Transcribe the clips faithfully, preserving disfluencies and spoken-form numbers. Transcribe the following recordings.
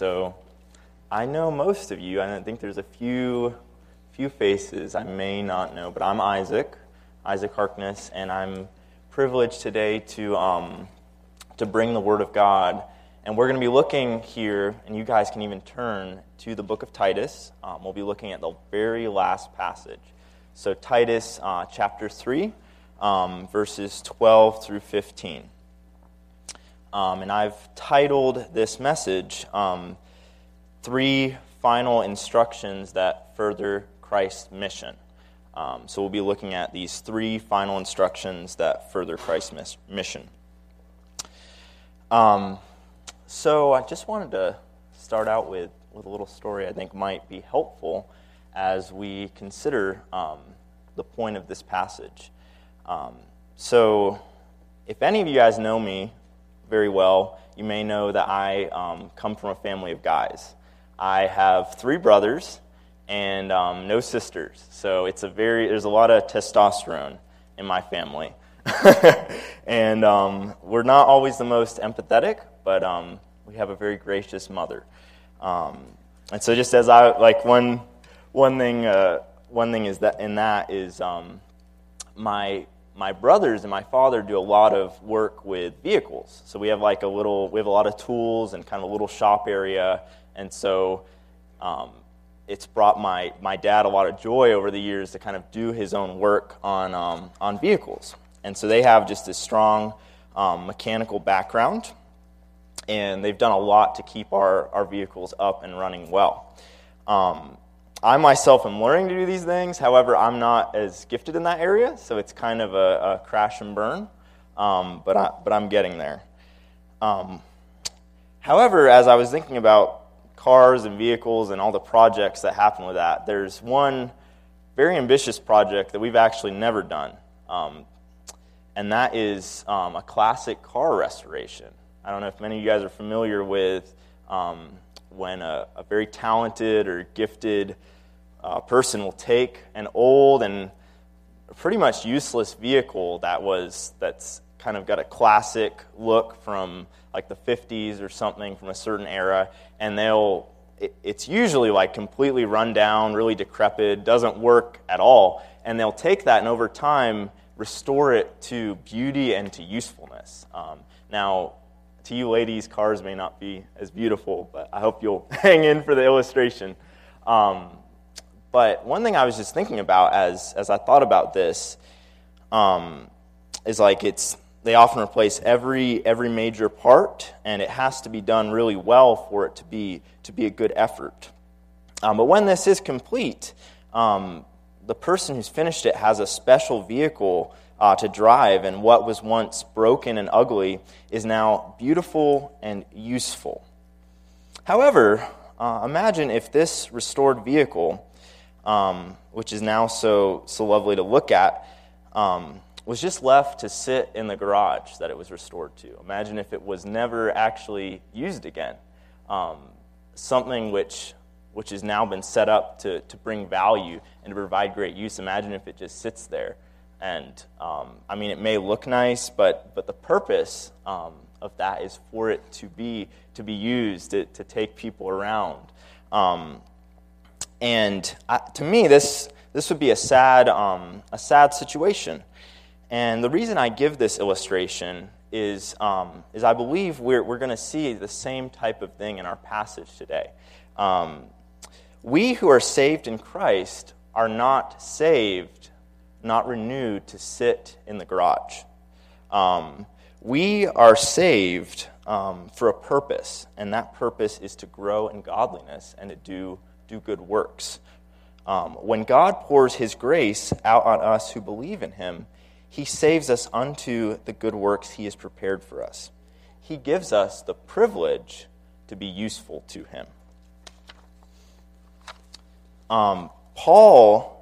So I know most of you. I think there's a few few faces I may not know, but I'm Isaac, Isaac Harkness, and I'm privileged today to um, to bring the Word of God. And we're going to be looking here, and you guys can even turn to the book of Titus. Um, we'll be looking at the very last passage. So Titus uh, chapter three, um, verses twelve through fifteen. Um, and I've titled this message, um, Three Final Instructions That Further Christ's Mission. Um, so we'll be looking at these three final instructions that further Christ's mis- mission. Um, so I just wanted to start out with, with a little story I think might be helpful as we consider um, the point of this passage. Um, so if any of you guys know me very well, you may know that I um, come from a family of guys. I have three brothers and um, no sisters, so it's a very there's a lot of testosterone in my family, and um, we're not always the most empathetic, but um, we have a very gracious mother, um, and so just as I like one one thing uh, one thing is that in that is um, my. My brothers and my father do a lot of work with vehicles. So we have like a little, we have a lot of tools and kind of a little shop area. And so um, it's brought my, my dad a lot of joy over the years to kind of do his own work on um, on vehicles. And so they have just this strong um, mechanical background. And they've done a lot to keep our, our vehicles up and running well. Um I myself am learning to do these things. However, I'm not as gifted in that area, so it's kind of a, a crash and burn. Um, but I, but I'm getting there. Um, however, as I was thinking about cars and vehicles and all the projects that happen with that, there's one very ambitious project that we've actually never done, um, and that is um, a classic car restoration. I don't know if many of you guys are familiar with um, when a, a very talented or gifted uh, person will take an old and pretty much useless vehicle that was that's kind of got a classic look from like the fifties or something from a certain era, and they'll it, it's usually like completely run down, really decrepit, doesn't work at all, and they'll take that and over time restore it to beauty and to usefulness. Um, now. To you ladies, cars may not be as beautiful, but I hope you'll hang in for the illustration. Um, but one thing I was just thinking about as as I thought about this um, is like it's they often replace every every major part, and it has to be done really well for it to be to be a good effort. Um, but when this is complete, um, the person who's finished it has a special vehicle Uh, to drive, and what was once broken and ugly is now beautiful and useful. However, uh, imagine if this restored vehicle, um, which is now so so lovely to look at, um, was just left to sit in the garage that it was restored to. Imagine if it was never actually used again. Um, something which which has now been set up to, to bring value and to provide great use. Imagine if it just sits there. And, um, I mean, it may look nice, but but the purpose um, of that is for it to be to be used, to, to take people around. Um, and I, to me, this this would be a sad, um, a sad situation. And the reason I give this illustration is, um, is I believe we're, we're going to see the same type of thing in our passage today. Um, we who are saved in Christ are not saved not renewed to sit in the garage. Um, we are saved um, for a purpose, and that purpose is to grow in godliness and to do, do good works. Um, when God pours His grace out on us who believe in Him, He saves us unto the good works He has prepared for us. He gives us the privilege to be useful to Him. Um, Paul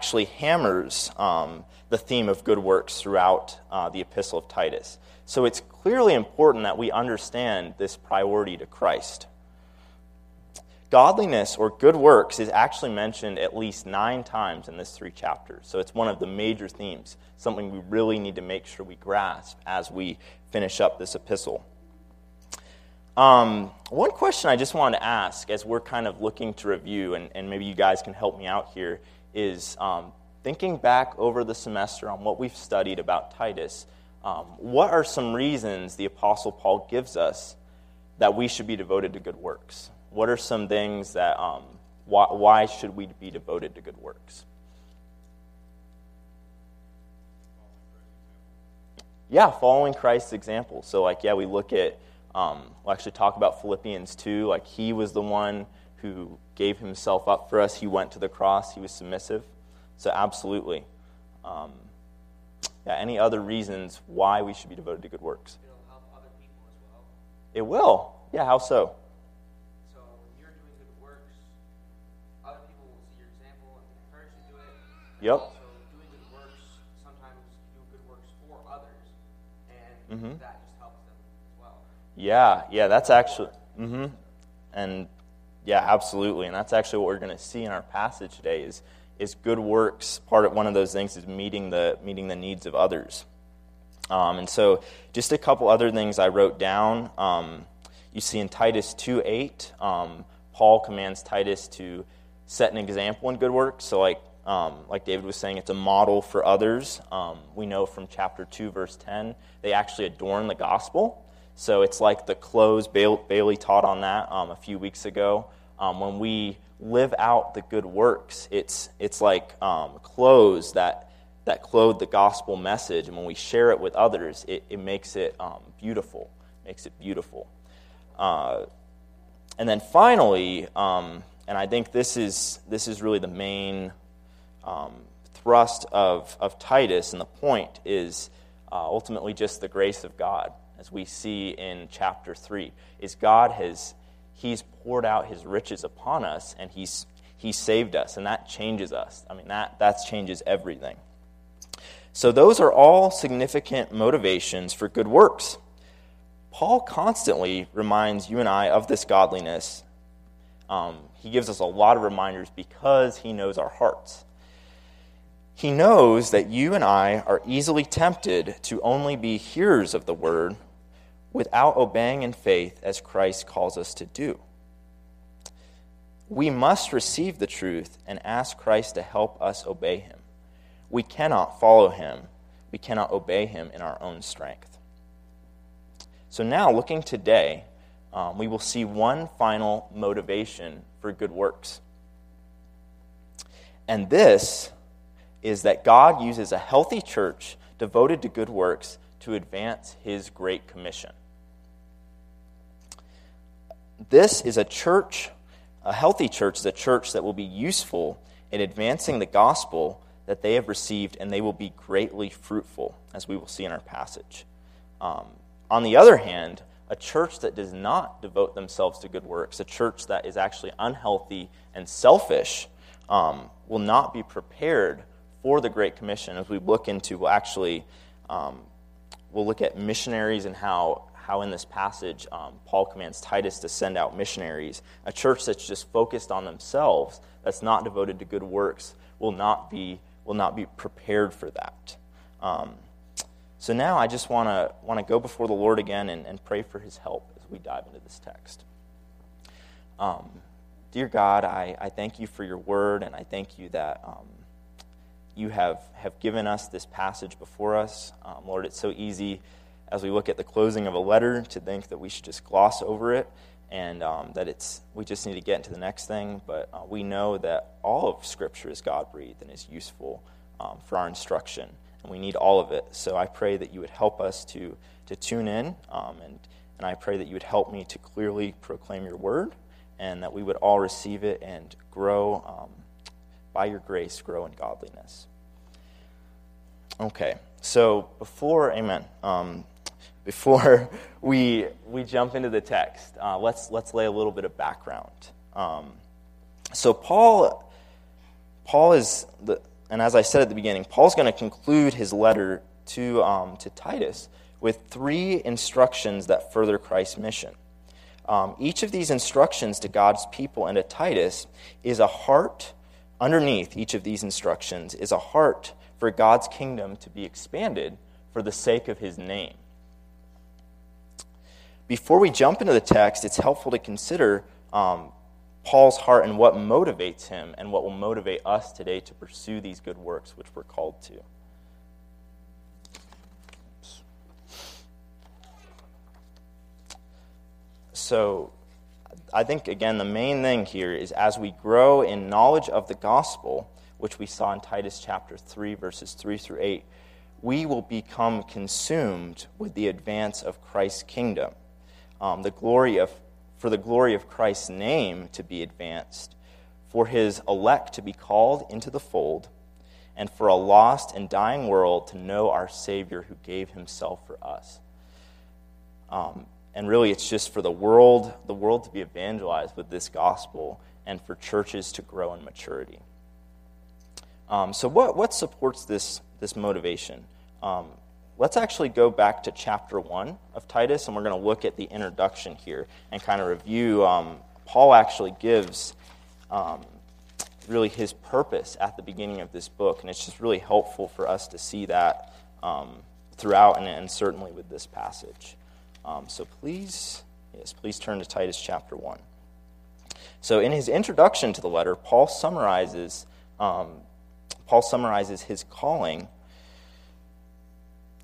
actually hammers um, the theme of good works throughout uh, the Epistle of Titus. So it's clearly important that we understand this priority to Christ. Godliness or good works is actually mentioned at least nine times in this three chapters. So it's one of the major themes, something we really need to make sure we grasp as we finish up this epistle. Um, one question I just wanted to ask as we're kind of looking to review, and, and maybe you guys can help me out here, is um, thinking back over the semester on what we've studied about Titus, um, what are some reasons the Apostle Paul gives us that we should be devoted to good works? What are some things that, um, why, why should we be devoted to good works? Yeah, following Christ's example. So, like, yeah, we look at, um, we'll actually talk about Philippians two. Like, he was the one who gave himself up for us. He went to the cross. He was submissive. So, absolutely. Um, yeah, any other reasons why we should be devoted to good works? It'll help other people as well. It will. Yeah, how so? So, when you're doing good works, other people will see your example and be encouraged to do it. Yep. Mm-hmm. That just helps them as well. Yeah, yeah, that's actually, mm-hmm. and yeah, absolutely, and that's actually what we're going to see in our passage today is is good works. Part of one of those things is meeting the meeting the needs of others, um, and so just a couple other things I wrote down. Um, you see in Titus two eight, um, Paul commands Titus to set an example in good works. So like Um, like David was saying, it's a model for others. Um, we know from chapter two, verse ten, they actually adorn the gospel. So it's like the clothes. Bailey taught on that um, a few weeks ago. Um, when we live out the good works, it's it's like um, clothes that, that clothe the gospel message. And when we share it with others, it, it makes it um, beautiful. Makes it beautiful. Uh, and then finally, um, and I think this is this is really the main Um, thrust of, of Titus, and the point is uh, ultimately just the grace of God, as we see in chapter three, is God has, he's poured out his riches upon us, and he's he saved us, and that changes us. I mean, that, that changes everything. So those are all significant motivations for good works. Paul constantly reminds you and I of this godliness. Um, he gives us a lot of reminders because he knows our hearts. He knows that you and I are easily tempted to only be hearers of the word without obeying in faith as Christ calls us to do. We must receive the truth and ask Christ to help us obey him. We cannot follow him. We cannot obey him in our own strength. So now, looking today, um, we will see one final motivation for good works. And this is that God uses a healthy church devoted to good works to advance his great commission. This is a church, a healthy church, is a church that will be useful in advancing the gospel that they have received, and they will be greatly fruitful, as we will see in our passage. Um, on the other hand, a church that does not devote themselves to good works, a church that is actually unhealthy and selfish, um, will not be prepared for the Great Commission. As we look into, we'll actually, um, we'll look at missionaries and how, how in this passage um, Paul commands Titus to send out missionaries. A church that's just focused on themselves, that's not devoted to good works, will not be will not be prepared for that. Um, so now I just want to want to go before the Lord again and, and pray for his help as we dive into this text. Um, dear God, I, I thank you for your word, and I thank you that Um, You have, have given us this passage before us. Um, Lord, it's so easy as we look at the closing of a letter to think that we should just gloss over it and um, that it's we just need to get into the next thing. But uh, we know that all of Scripture is God-breathed and is useful um, for our instruction, and we need all of it. So I pray that you would help us to, to tune in, um, and, and I pray that you would help me to clearly proclaim your word and that we would all receive it and grow um, by your grace, grow in godliness. Okay, so before, amen, um, before we we jump into the text, uh, let's let's lay a little bit of background. Um, so Paul, Paul is, the, and as I said at the beginning, Paul's going to conclude his letter to um, to Titus with three instructions that further Christ's mission. Um, each of these instructions to God's people and to Titus is a heart. Underneath each of these instructions is a heart for God's kingdom to be expanded for the sake of his name. before we jump into the text, it's helpful to consider um, Paul's heart and what motivates him and what will motivate us today to pursue these good works which we're called to. So I think, again, the main thing here is as we grow in knowledge of the gospel, which we saw in Titus chapter three, verses three through eight, we will become consumed with the advance of Christ's kingdom. Um, the glory of for the glory of Christ's name to be advanced, for his elect to be called into the fold, and for a lost and dying world to know our Savior who gave himself for us. Um, and really, it's just for the world, the world to be evangelized with this gospel and for churches to grow in maturity. Um, so what, what supports this, this motivation? Um, Let's actually go back to chapter one of Titus, and we're going to look at the introduction here and kind of review. Um, Paul actually gives um, really his purpose at the beginning of this book, and it's just really helpful for us to see that um, throughout and, and certainly with this passage. Um, so please, yes, please turn to Titus chapter one. So in his introduction to the letter, Paul summarizes, um, Paul summarizes his calling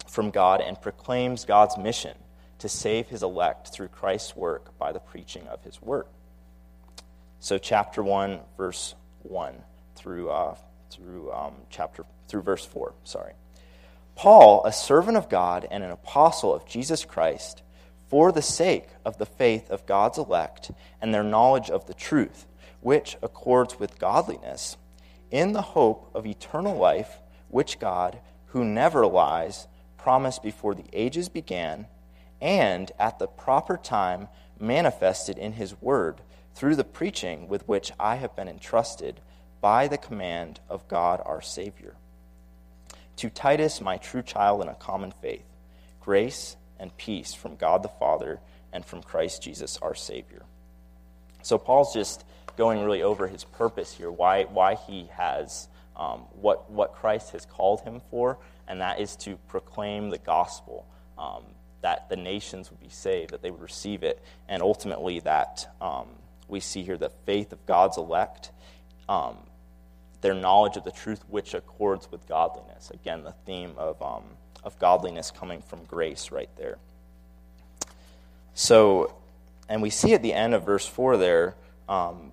from God and proclaims God's mission to save his elect through Christ's work by the preaching of his word. So chapter one, verse one through uh, through um, chapter through verse four. Sorry, Paul, a servant of God and an apostle of Jesus Christ, for the sake of the faith of God's elect and their knowledge of the truth, which accords with godliness, in the hope of eternal life, which God, who never lies, promised before the ages began, and at the proper time manifested in his word through the preaching with which I have been entrusted by the command of God our Savior. To Titus, my true child in a common faith, grace and peace from God the Father and from Christ Jesus our Savior. So Paul's just going really over his purpose here, why why he has um, what what Christ has called him for, and that is to proclaim the gospel, um, that the nations would be saved, that they would receive it, and ultimately that um, we see here the faith of God's elect, um, their knowledge of the truth which accords with godliness. Again, the theme of um, of godliness coming from grace right there. So, and we see at the end of verse four there, um,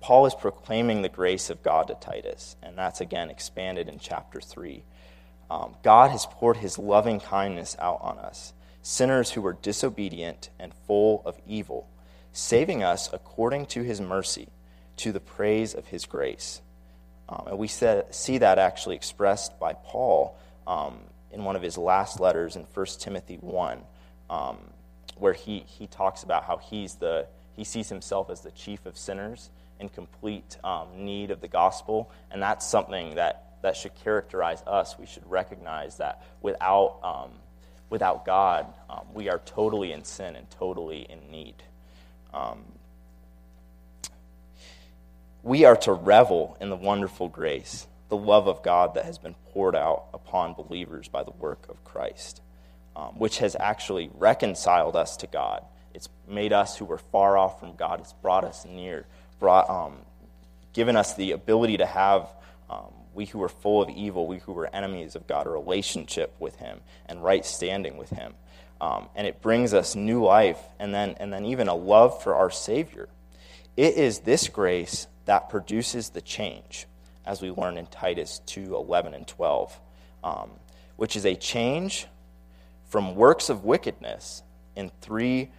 Paul is proclaiming the grace of God to Titus, and that's again expanded in chapter three. Um, God has poured his loving kindness out on us, sinners who were disobedient and full of evil, saving us according to his mercy, to the praise of his grace. Um, and we said, see that actually expressed by Paul um, in one of his last letters in First Timothy one, um, where he, he talks about how he's the he sees himself as the chief of sinners in complete um, need of the gospel, and that's something that that should characterize us. We should recognize that without um, without God, um, we are totally in sin and totally in need. Um, we are to revel in the wonderful grace, the love of God that has been poured out upon believers by the work of Christ, um, which has actually reconciled us to God. It's made us who were far off from God. It's brought us near, brought, um, given us the ability to have um, we who were full of evil, we who were enemies of God, a relationship with him and right standing with him. Um, and it brings us new life and then and then even a love for our Savior. It is this grace that produces the change, as we learn in Titus two, eleven, and twelve, um, which is a change from works of wickedness in three,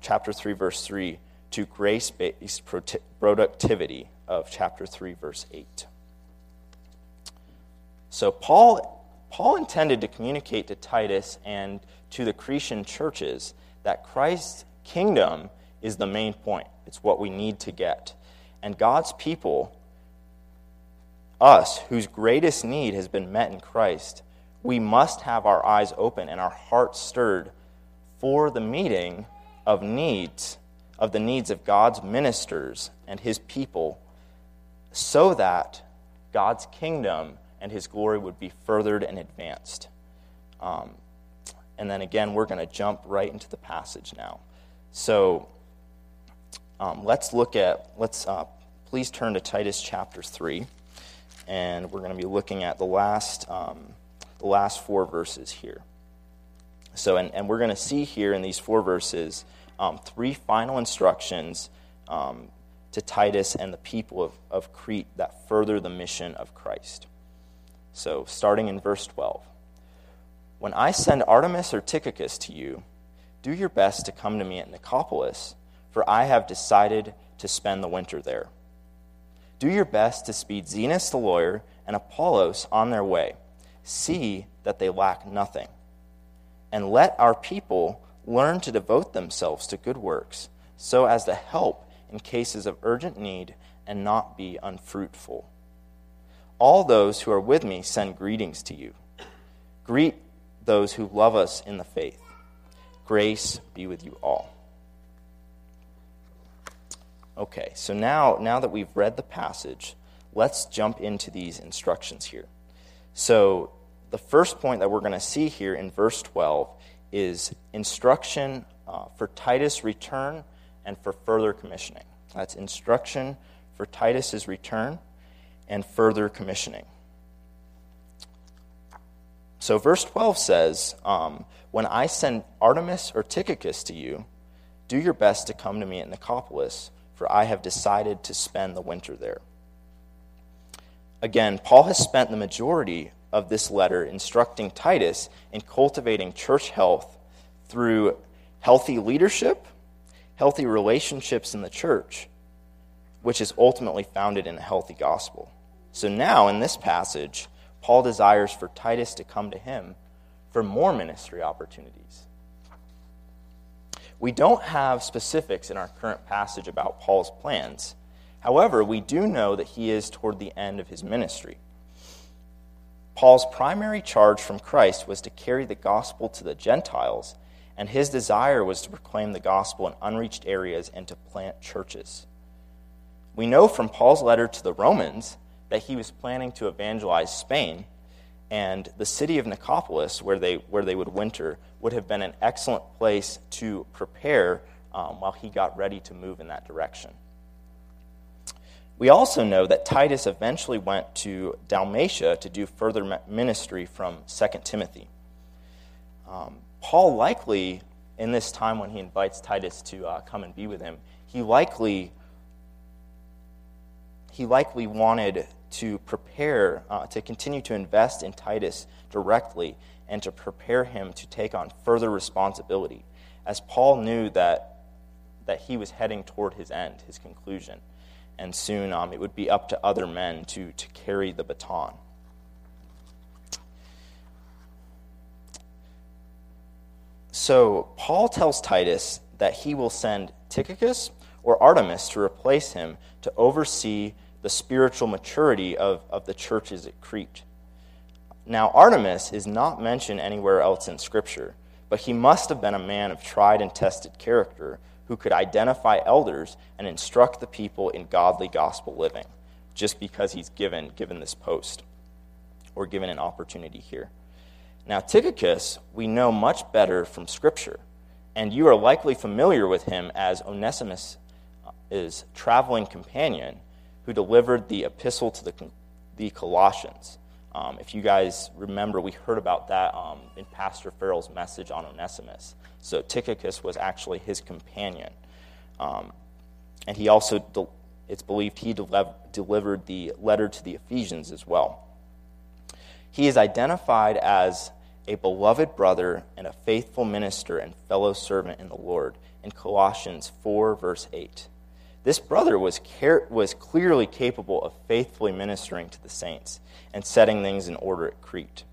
chapter three, verse three, to grace-based productivity of chapter three, verse eight. So Paul, Paul intended to communicate to Titus and to the Cretan churches that Christ's kingdom is the main point. It's what we need to get. And God's people, us, whose greatest need has been met in Christ, we must have our eyes open and our hearts stirred for the meeting of needs, of the needs of God's ministers and his people, so that God's kingdom and his glory would be furthered and advanced. Um, And then again, we're going to jump right into the passage now. So um, let's look at, let's uh, please turn to Titus chapter three. And we're going to be looking at the last um, the last four verses here. So, and, and we're going to see here in these four verses um, three final instructions um, to Titus and the people of, of Crete that further the mission of Christ. So, starting in verse twelve. When I send Artemas or Tychicus to you, do your best to come to me at Nicopolis, for I have decided to spend the winter there. Do your best to speed Zenas the lawyer and Apollos on their way. See that they lack nothing. And let our people learn to devote themselves to good works, so as to help in cases of urgent need and not be unfruitful. All those who are with me send greetings to you. Greet those who love us in the faith. Grace be with you all. Okay, so now, now that we've read the passage, let's jump into these instructions here. So the first point that we're going to see here in verse twelve is instruction uh, for Titus' return and for further commissioning. That's instruction for Titus' return and further commissioning. So verse twelve says, um, when I send Artemas or Tychicus to you, do your best to come to me at Nicopolis, for I have decided to spend the winter there. Again, Paul has spent the majority of this letter instructing Titus in cultivating church health through healthy leadership, healthy relationships in the church, which is ultimately founded in a healthy gospel. So now in this passage, Paul desires for Titus to come to him for more ministry opportunities. We don't have specifics in our current passage about Paul's plans. However, we do know that he is toward the end of his ministry. Paul's primary charge from Christ was to carry the gospel to the Gentiles, and his desire was to proclaim the gospel in unreached areas and to plant churches. We know from Paul's letter to the Romans that he was planning to evangelize Spain, and the city of Nicopolis, where they where they would winter, would have been an excellent place to prepare um, while he got ready to move in that direction. We also know that Titus eventually went to Dalmatia to do further ministry from Second Timothy. Um, Paul likely, in this time when he invites Titus to uh, come and be with him, he likely he likely wanted to prepare, uh, to continue to invest in Titus directly and to prepare him to take on further responsibility, as Paul knew that that he was heading toward his end, his conclusion. And soon um, it would be up to other men to, to carry the baton. So Paul tells Titus that he will send Tychicus or Artemas to replace him to oversee the spiritual maturity of, of the churches at Crete. Now, Artemas is not mentioned anywhere else in Scripture, but he must have been a man of tried and tested character who could identify elders and instruct the people in godly gospel living, just because he's given, given this post or given an opportunity here. Now, Tychicus, we know much better from Scripture, and you are likely familiar with him as Onesimus' traveling companion, who delivered the epistle to the, the Colossians. Um, if you guys remember, we heard about that um, in Pastor Farrell's message on Onesimus. So Tychicus was actually his companion. Um, and he also, de- it's believed he de- delivered the letter to the Ephesians as well. He is identified as a beloved brother and a faithful minister and fellow servant in the Lord in Colossians four, verse eight. This brother was care, was clearly capable of faithfully ministering to the saints and setting things in order at Crete.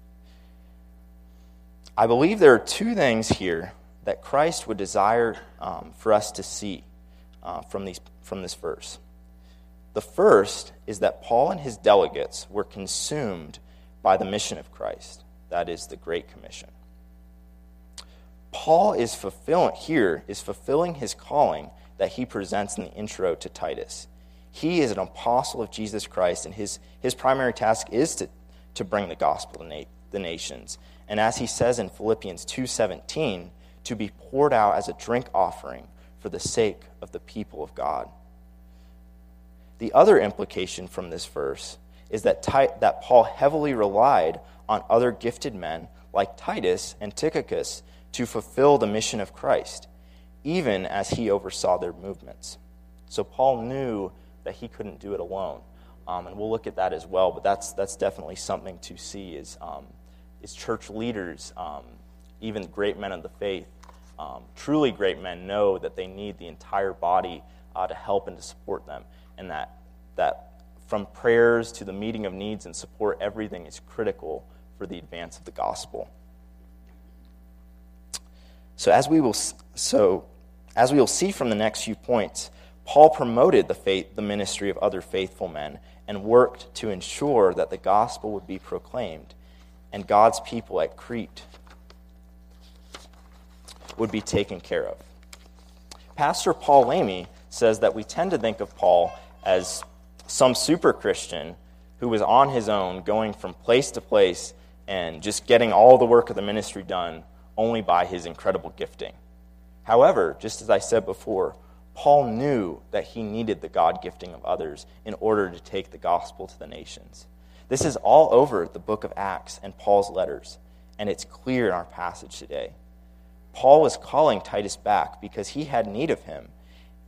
I believe there are two things here that Christ would desire um, for us to see uh, from, these, from this verse. The first is that Paul and his delegates were consumed by the mission of Christ, that is, the Great Commission. Paul is fulfilling here is fulfilling his calling that he presents in the intro to Titus. He is an apostle of Jesus Christ, and his, his primary task is to, to bring the gospel to, na- the nations. And as he says in Philippians two seventeen, to be poured out as a drink offering for the sake of the people of God. The other implication from this verse is that that Paul heavily relied on other gifted men like Titus and Tychicus to fulfill the mission of Christ, even as he oversaw their movements. So Paul knew that he couldn't do it alone, um, and we'll look at that as well. But that's that's definitely something to see: is um, is church leaders, um, even great men of the faith, um, truly great men, know that they need the entire body uh, to help and to support them, and that that. From prayers to the meeting of needs and support, everything is critical for the advance of the gospel. So as we will, so as we will see from the next few points, Paul promoted the faith, the ministry of other faithful men, and worked to ensure that the gospel would be proclaimed, and God's people at Crete would be taken care of. Pastor Paul Lamy says that we tend to think of Paul as some super Christian who was on his own, going from place to place and just getting all the work of the ministry done only by his incredible gifting. However, just as I said before, Paul knew that he needed the God gifting of others in order to take the gospel to the nations. This is all over the book of Acts and Paul's letters, and it's clear in our passage today. Paul was calling Titus back because he had need of him,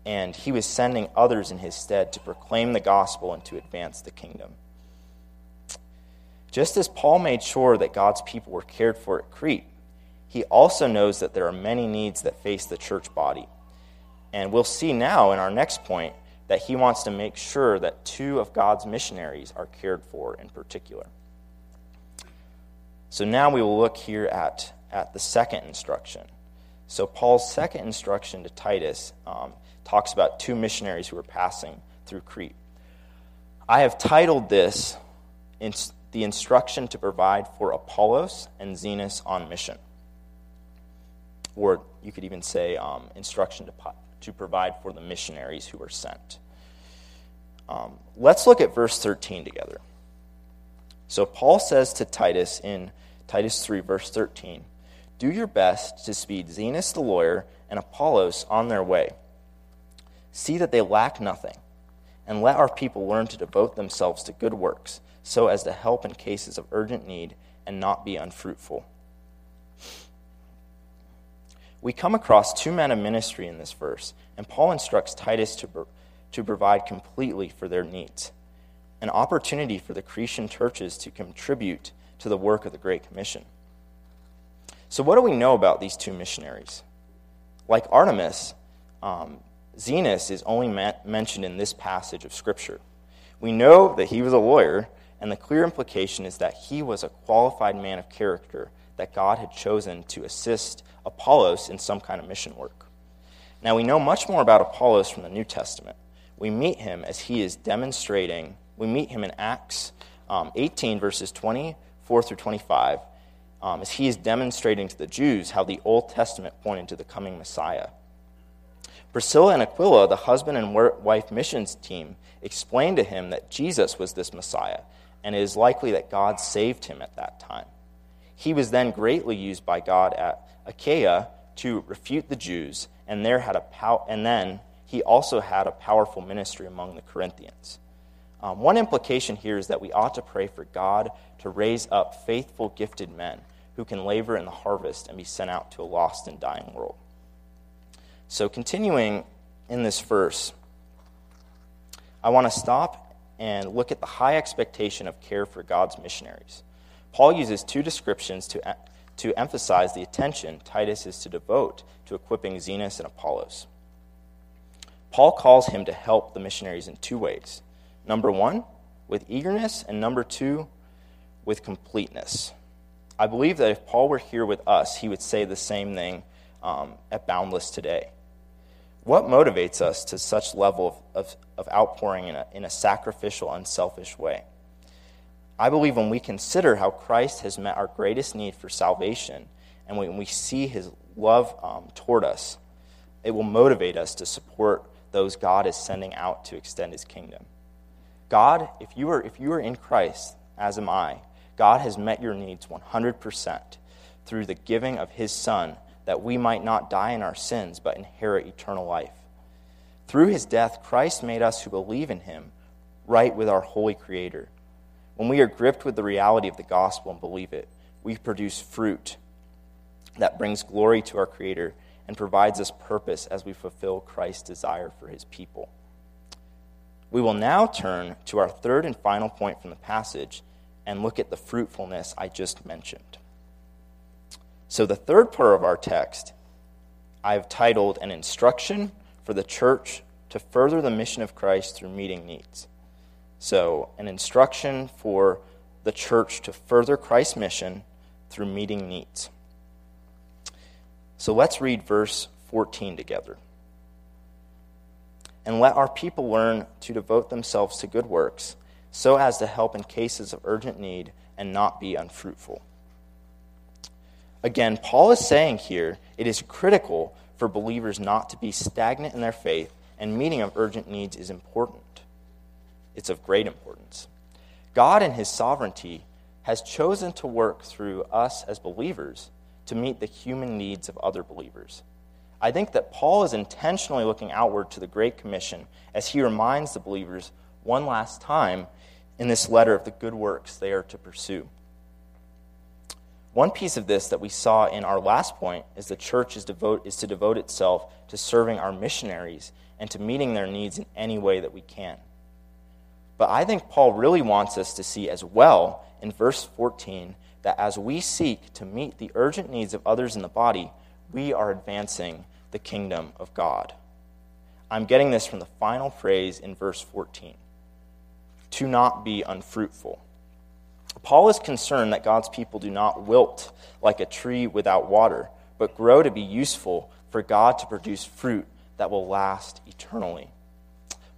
and he was sending others in his stead to proclaim the gospel and to advance the kingdom. Just as Paul made sure that God's people were cared for at Crete, he also knows that there are many needs that face the church body. And we'll see now in our next point that he wants to make sure that two of God's missionaries are cared for in particular. So now we will look here at, at the second instruction. So Paul's second instruction to Titus um, talks about two missionaries who are passing through Crete. I have titled this the instruction to provide for Apollos and Zenas on mission. Or you could even say um, instruction to, to provide for the missionaries who are sent. Um, let's look at verse thirteen together. So Paul says to Titus in Titus three, verse thirteen, do your best to speed Zenas the lawyer and Apollos on their way. See that they lack nothing, and let our people learn to devote themselves to good works, so as to help in cases of urgent need and not be unfruitful. We come across two men of ministry in this verse, and Paul instructs Titus to, to provide completely for their needs, an opportunity for the Cretan churches to contribute to the work of the Great Commission. So what do we know about these two missionaries? Like Artemas, um, Zenas is only mentioned in this passage of Scripture. We know that he was a lawyer, and the clear implication is that he was a qualified man of character that God had chosen to assist Apollos in some kind of mission work. Now, we know much more about Apollos from the New Testament. We meet him as he is demonstrating, we meet him in Acts um, eighteen, verses twenty-four through twenty-five, Um, as he is demonstrating to the Jews how the Old Testament pointed to the coming Messiah. Priscilla and Aquila, the husband and wife missions team, explained to him that Jesus was this Messiah, and it is likely that God saved him at that time. He was then greatly used by God at Achaia to refute the Jews, and there had a pow- and then he also had a powerful ministry among the Corinthians. Um, one implication here is that we ought to pray for God to raise up faithful, gifted men who can labor in the harvest and be sent out to a lost and dying world. So continuing in this verse, I want to stop and look at the high expectation of care for God's missionaries. Paul uses two descriptions to, to emphasize the attention Titus is to devote to equipping Zenas and Apollos. Paul calls him to help the missionaries in two ways. Number one, with eagerness, and number two, with completeness. I believe that if Paul were here with us, he would say the same thing um, at Boundless today. What motivates us to such level of, of, of outpouring in a, in a sacrificial, unselfish way? I believe when we consider how Christ has met our greatest need for salvation, and when we see his love um, toward us, it will motivate us to support those God is sending out to extend his kingdom. God, if you are if you are in Christ, as am I, God has met your needs one hundred percent through the giving of his Son, that we might not die in our sins, but inherit eternal life. Through his death, Christ made us who believe in him right with our holy Creator. When we are gripped with the reality of the gospel and believe it, we produce fruit that brings glory to our Creator and provides us purpose as we fulfill Christ's desire for his people. We will now turn to our third and final point from the passage and look at the fruitfulness I just mentioned. So the third part of our text, I have titled An Instruction for the Church to Further the Mission of Christ Through Meeting Needs. So an instruction for the church to further Christ's mission through meeting needs. So let's read verse fourteen together. And let our people learn to devote themselves to good works, so as to help in cases of urgent need and not be unfruitful. Again, Paul is saying here, it is critical for believers not to be stagnant in their faith, and meeting of urgent needs is important. It's of great importance. God in his sovereignty has chosen to work through us as believers to meet the human needs of other believers. I think that Paul is intentionally looking outward to the Great Commission as he reminds the believers one last time in this letter of the good works they are to pursue. One piece of this that we saw in our last point is the church is, devote, is to devote itself to serving our missionaries and to meeting their needs in any way that we can. But I think Paul really wants us to see as well in verse fourteen that as we seek to meet the urgent needs of others in the body, we are advancing the kingdom of God. I'm getting this from the final phrase in verse fourteen, to not be unfruitful. Paul is concerned that God's people do not wilt like a tree without water, but grow to be useful for God to produce fruit that will last eternally.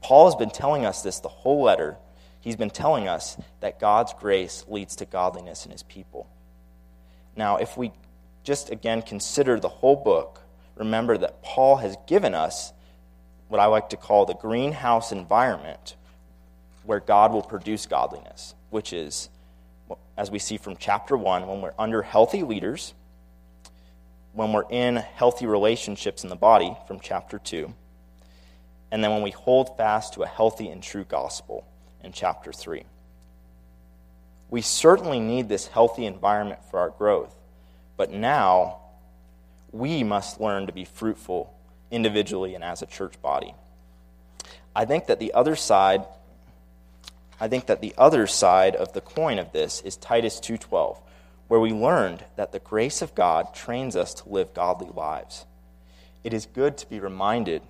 Paul has been telling us this the whole letter. He's been telling us that God's grace leads to godliness in his people. Now, if we just again consider the whole book, remember that Paul has given us what I like to call the greenhouse environment where God will produce godliness, which is, as we see from chapter one, when we're under healthy leaders, when we're in healthy relationships in the body from chapter two, and then when we hold fast to a healthy and true gospel in chapter three. We certainly need this healthy environment for our growth, but now we must learn to be fruitful individually and as a church body. I think that the other side, I think that the other side of the coin of this is Titus two twelve, where we learned that the grace of God trains us to live godly lives. It is good to be reminded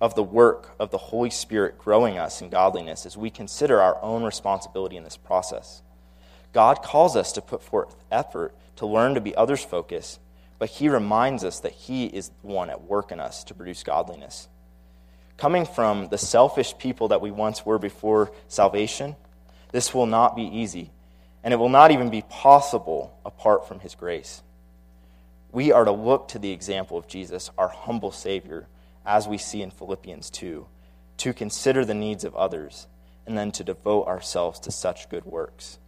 of the work of the Holy Spirit growing us in godliness as we consider our own responsibility in this process. God calls us to put forth effort to learn to be others-focused, but he reminds us that he is the one at work in us to produce godliness. Coming from the selfish people that we once were before salvation, this will not be easy, and it will not even be possible apart from his grace. We are to look to the example of Jesus, our humble Savior, as we see in Philippians two, to consider the needs of others, and then to devote ourselves to such good works.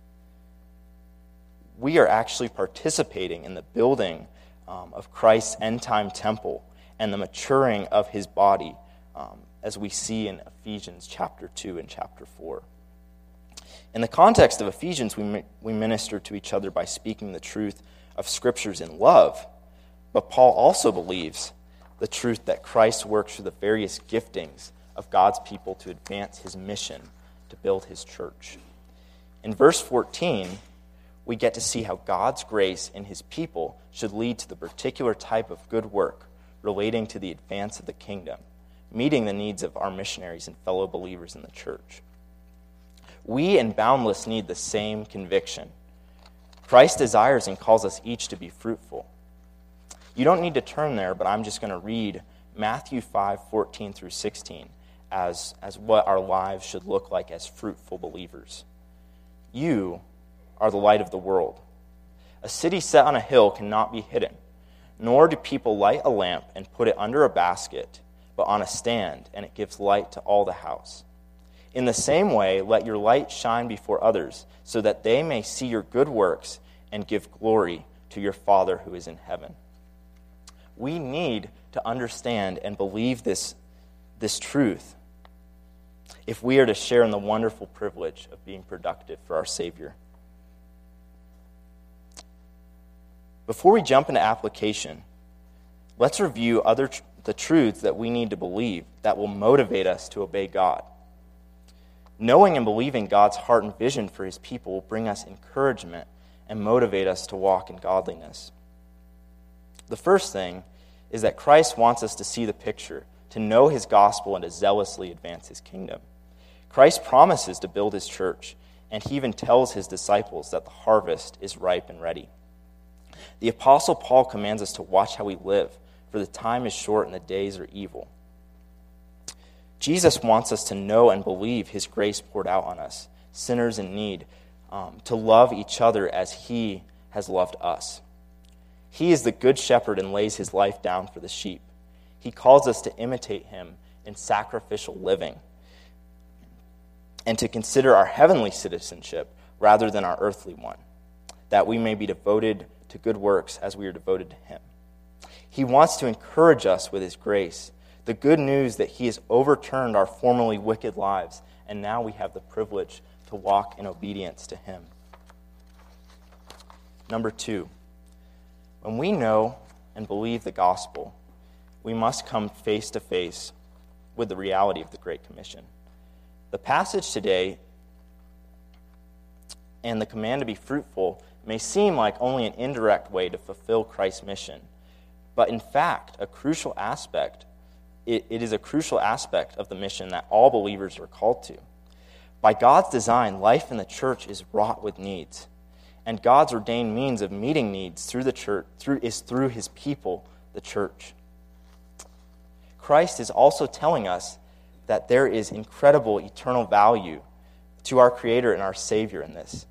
We are actually participating in the building um, of Christ's end-time temple and the maturing of his body, um, as we see in Ephesians chapter two and chapter four. In the context of Ephesians, we, mi- we minister to each other by speaking the truth of scriptures in love, but Paul also believes the truth that Christ works through the various giftings of God's people to advance his mission to build his church. In verse fourteen, we get to see how God's grace in his people should lead to the particular type of good work relating to the advance of the kingdom, meeting the needs of our missionaries and fellow believers in the church. We in Boundless need the same conviction. Christ desires and calls us each to be fruitful. You don't need to turn there, but I'm just going to read Matthew five fourteen through sixteen as, as what our lives should look like as fruitful believers. You are the light of the world. A city set on a hill cannot be hidden, nor do people light a lamp and put it under a basket, but on a stand, and it gives light to all the house. In the same way, let your light shine before others, so that they may see your good works and give glory to your Father who is in heaven. We need to understand and believe this, this truth if we are to share in the wonderful privilege of being productive for our Savior. Before we jump into application, let's review other tr- the truths that we need to believe that will motivate us to obey God. Knowing and believing God's heart and vision for his people will bring us encouragement and motivate us to walk in godliness. The first thing is that Christ wants us to see the picture, to know his gospel, and to zealously advance his kingdom. Christ promises to build his church, and he even tells his disciples that the harvest is ripe and ready. The Apostle Paul commands us to watch how we live, for the time is short and the days are evil. Jesus wants us to know and believe his grace poured out on us, sinners in need, um, to love each other as he has loved us. He is the good shepherd and lays his life down for the sheep. He calls us to imitate him in sacrificial living and to consider our heavenly citizenship rather than our earthly one, that we may be devoted to good works as we are devoted to him. He wants to encourage us with his grace, the good news that he has overturned our formerly wicked lives, and now we have the privilege to walk in obedience to him. Number two, when we know and believe the gospel, we must come face to face with the reality of the Great Commission. The passage today and the command to be fruitful may seem like only an indirect way to fulfill Christ's mission, but in fact, a crucial aspect, it, it is a crucial aspect of the mission that all believers are called to. By God's design, life in the church is wrought with needs, and God's ordained means of meeting needs through the church through is through his people, the church. Christ is also telling us that there is incredible eternal value to our Creator and our Savior in this.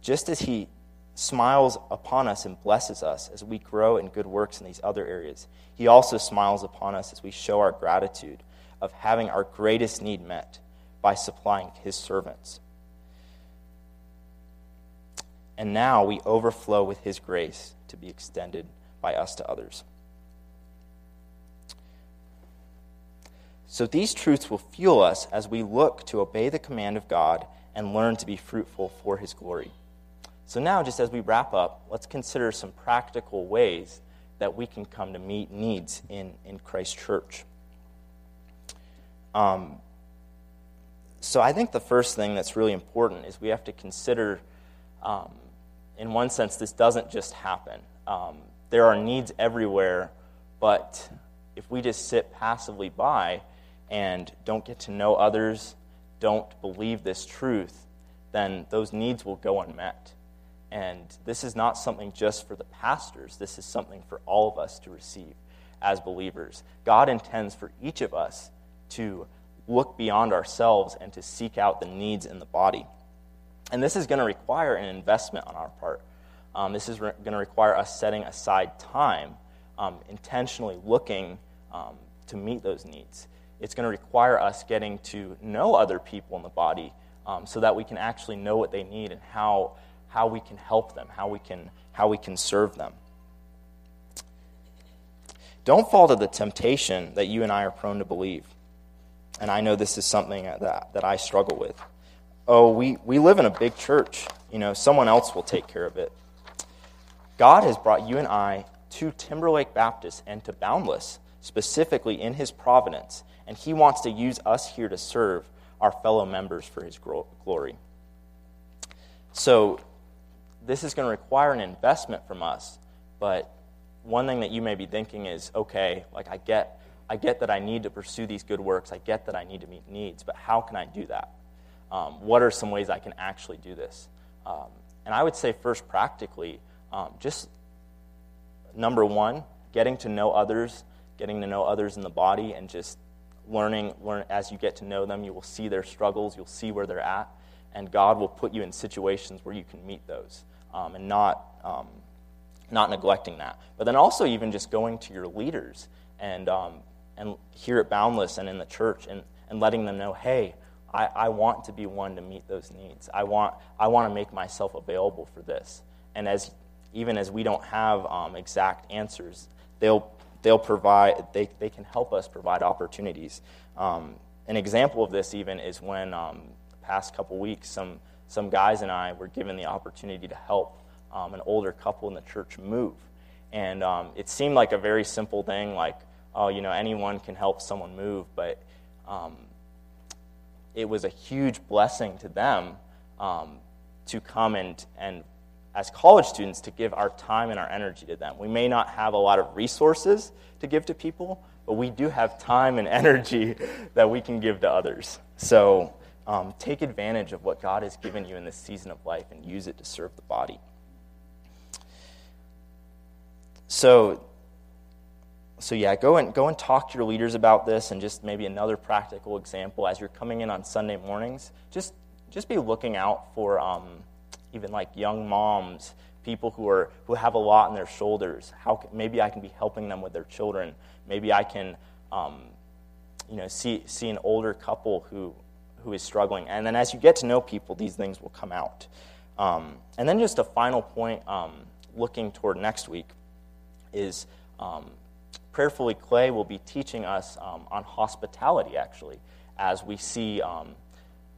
Just as he smiles upon us and blesses us as we grow in good works in these other areas, he also smiles upon us as we show our gratitude of having our greatest need met by supplying his servants. And now we overflow with his grace to be extended by us to others. So these truths will fuel us as we look to obey the command of God and learn to be fruitful for his glory. So now, just as we wrap up, let's consider some practical ways that we can come to meet needs in, in Christ's church. Um, so I think the first thing that's really important is we have to consider, um, in one sense, this doesn't just happen. Um, there are needs everywhere, but if we just sit passively by and don't get to know others, don't believe this truth, then those needs will go unmet. And this is not something just for the pastors. This is something for all of us to receive as believers. God intends for each of us to look beyond ourselves and to seek out the needs in the body. And this is going to require an investment on our part. Um, this is re- going to require us setting aside time, um, intentionally looking um, to meet those needs. It's going to require us getting to know other people in the body um, so that we can actually know what they need and how how we can help them, how we can how we can serve them. Don't fall to the temptation that you and I are prone to believe. And I know this is something that, that I struggle with. Oh, we, we live in a big church. You know, someone else will take care of it. God has brought you and I to Timberlake Baptist and to Boundless, specifically in his providence, and he wants to use us here to serve our fellow members for his glory. So this is going to require an investment from us, but one thing that you may be thinking is, okay, like I get I get that I need to pursue these good works, I get that I need to meet needs, but how can I do that? Um, what are some ways I can actually do this? Um, and I would say first practically, um, just number one, getting to know others, getting to know others in the body and just learning, learn as you get to know them, you will see their struggles, you'll see where they're at, and God will put you in situations where you can meet those um, and not um, not neglecting that. But then also even just going to your leaders and um, and here at Boundless and in the church and, and letting them know, hey, I, I want to be one to meet those needs. I want I want to make myself available for this. And as even as we don't have um, exact answers, they'll they'll provide. They they can help us provide opportunities. Um, an example of this even is when um, the past couple weeks, some some guys and I were given the opportunity to help um, an older couple in the church move. And um, it seemed like a very simple thing, like, oh, you know, anyone can help someone move, but um, it was a huge blessing to them um, to come and, and as college students, to give our time and our energy to them. We may not have a lot of resources to give to people, but we do have time and energy that we can give to others. So um, take advantage of what God has given you in this season of life and use it to serve the body. So, so yeah, go and go and talk to your leaders about this, and just maybe another practical example as you're coming in on Sunday mornings. Just just be looking out for um, even like young moms, people who are who have a lot on their shoulders. How can, maybe I can be helping them with their children. Maybe I can, um, you know, see see an older couple who who is struggling. And then as you get to know people, these things will come out. Um, and then just a final point, um, looking toward next week, is um, prayerfully Clay will be teaching us um, on hospitality, actually, as we see um,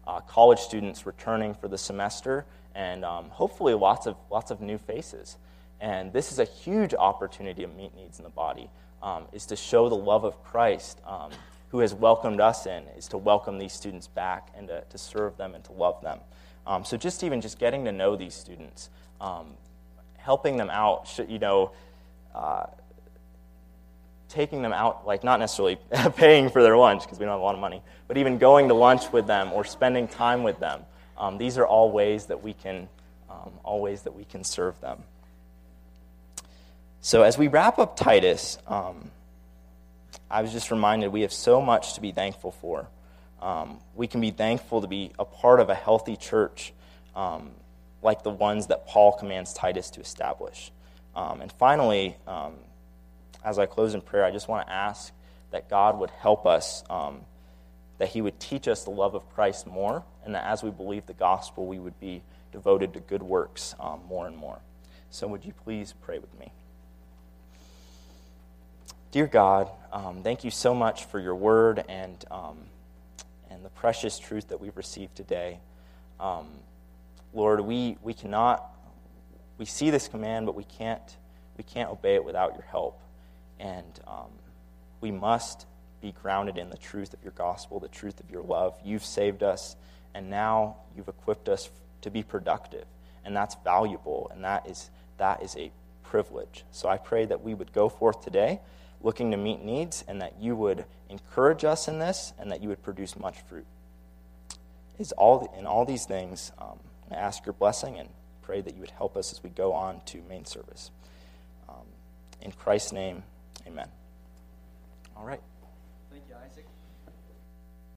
uh, college students returning for the semester, and um, hopefully lots of lots of new faces. And this is a huge opportunity to meet needs in the body, um, is to show the love of Christ, um, who has welcomed us in, is to welcome these students back and to, to serve them and to love them. Um, so just even just getting to know these students, um, helping them out, you know, Uh, taking them out, like not necessarily paying for their lunch because we don't have a lot of money, but even going to lunch with them or spending time with them. Um, these are all ways that we can, um, all ways that we can serve them. So as we wrap up Titus, um, I was just reminded we have so much to be thankful for. Um, we can be thankful to be a part of a healthy church, um, like the ones that Paul commands Titus to establish. Um, and finally, um, as I close in prayer, I just want to ask that God would help us, um, that he would teach us the love of Christ more, and that as we believe the gospel, we would be devoted to good works um, more and more. So would you please pray with me? Dear God, um, thank you so much for your word and um, and the precious truth that we've received today. Um, Lord, we, we cannot... We see this command, but we can't we can't obey it without your help. And um, we must be grounded in the truth of your gospel, the truth of your love. You've saved us, and now you've equipped us to be productive. And that's valuable, and that is that is a privilege. So I pray that we would go forth today looking to meet needs, and that you would encourage us in this, and that you would produce much fruit. Is all in all these things, um, I ask your blessing and pray that you would help us as we go on to main service. Um, in Christ's name, amen. All right. Thank you, Isaac.